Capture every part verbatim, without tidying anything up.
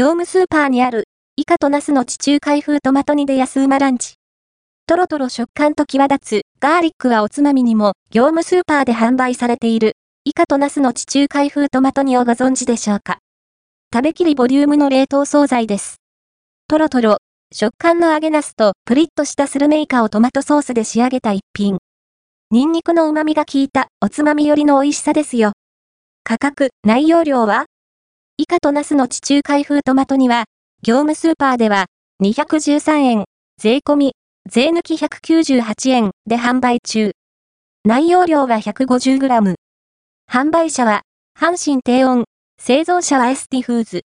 業務スーパーにある、イカとナスの地中海風トマト煮で安うまランチ。トロトロ食感と際立つ、ガーリックはおつまみにも、業務スーパーで販売されている、イカとナスの地中海風トマト煮をご存知でしょうか。食べきりボリュームの冷凍惣菜です。トロトロ、食感の揚げナスとプリッとしたスルメイカをトマトソースで仕上げた一品。ニンニクの旨味が効いたおつまみよりの美味しさですよ。価格、内容量はイカとナスの地中海風トマト煮は、業務スーパーでは、にひゃくじゅうさんえん、税込み、税抜きひゃくきゅうじゅうはちえんで販売中。内容量は ひゃくごじゅうグラム。販売者は、阪神低温、製造者はエスティフーズ。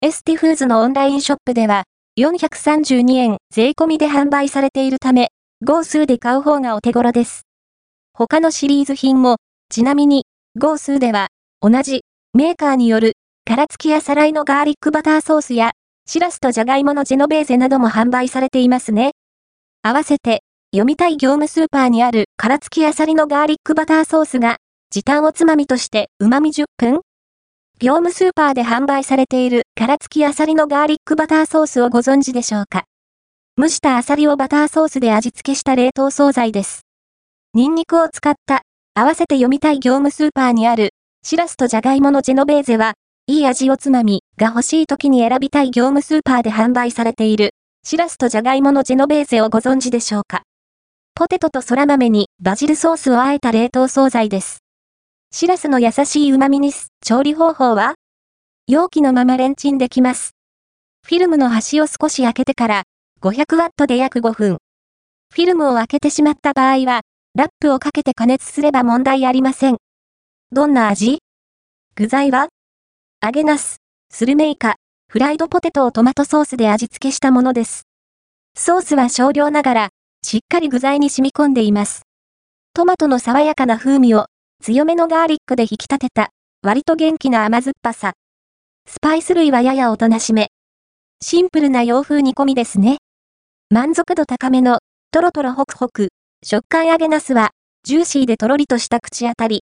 エスティフーズのオンラインショップでは、よんひゃくさんじゅうにえん税込みで販売されているため、豪数で買う方がお手頃です。他のシリーズ品も、ちなみに、豪数では、同じ、メーカーによる、殻付きやさらいのガーリックバターソースや、シラスとジャガイモのジェノベーゼなども販売されていますね。合わせて、読みたい業務スーパーにある殻付きあさりのガーリックバターソースが、時短おつまみとして旨味じゅっぷん。業務スーパーで販売されている殻付きあさりのガーリックバターソースをご存知でしょうか。蒸したあさりをバターソースで味付けした冷凍惣菜です。ニンニクを使った、合わせて読みたい業務スーパーにある、シラスとジャガイモのジェノベーゼは、いい味おつまみが欲しい時に選びたい業務スーパーで販売されている、シラスとジャガイモのジェノベーゼをご存知でしょうか。ポテトとそら豆にバジルソースをあえた冷凍惣菜です。シラスの優しい旨味にす、調理方法は容器のままレンチンできます。フィルムの端を少し開けてから、ごひゃくワットで約ごふん。フィルムを開けてしまった場合は、ラップをかけて加熱すれば問題ありません。どんな味？具材は揚げナス、スルメイカ、フライドポテトをトマトソースで味付けしたものです。ソースは少量ながら、しっかり具材に染み込んでいます。トマトの爽やかな風味を、強めのガーリックで引き立てた、割と元気な甘酸っぱさ。スパイス類はややおとなしめ。シンプルな洋風煮込みですね。満足度高めの、トロトロホクホク、食感揚げナスは、ジューシーでとろりとした口当たり。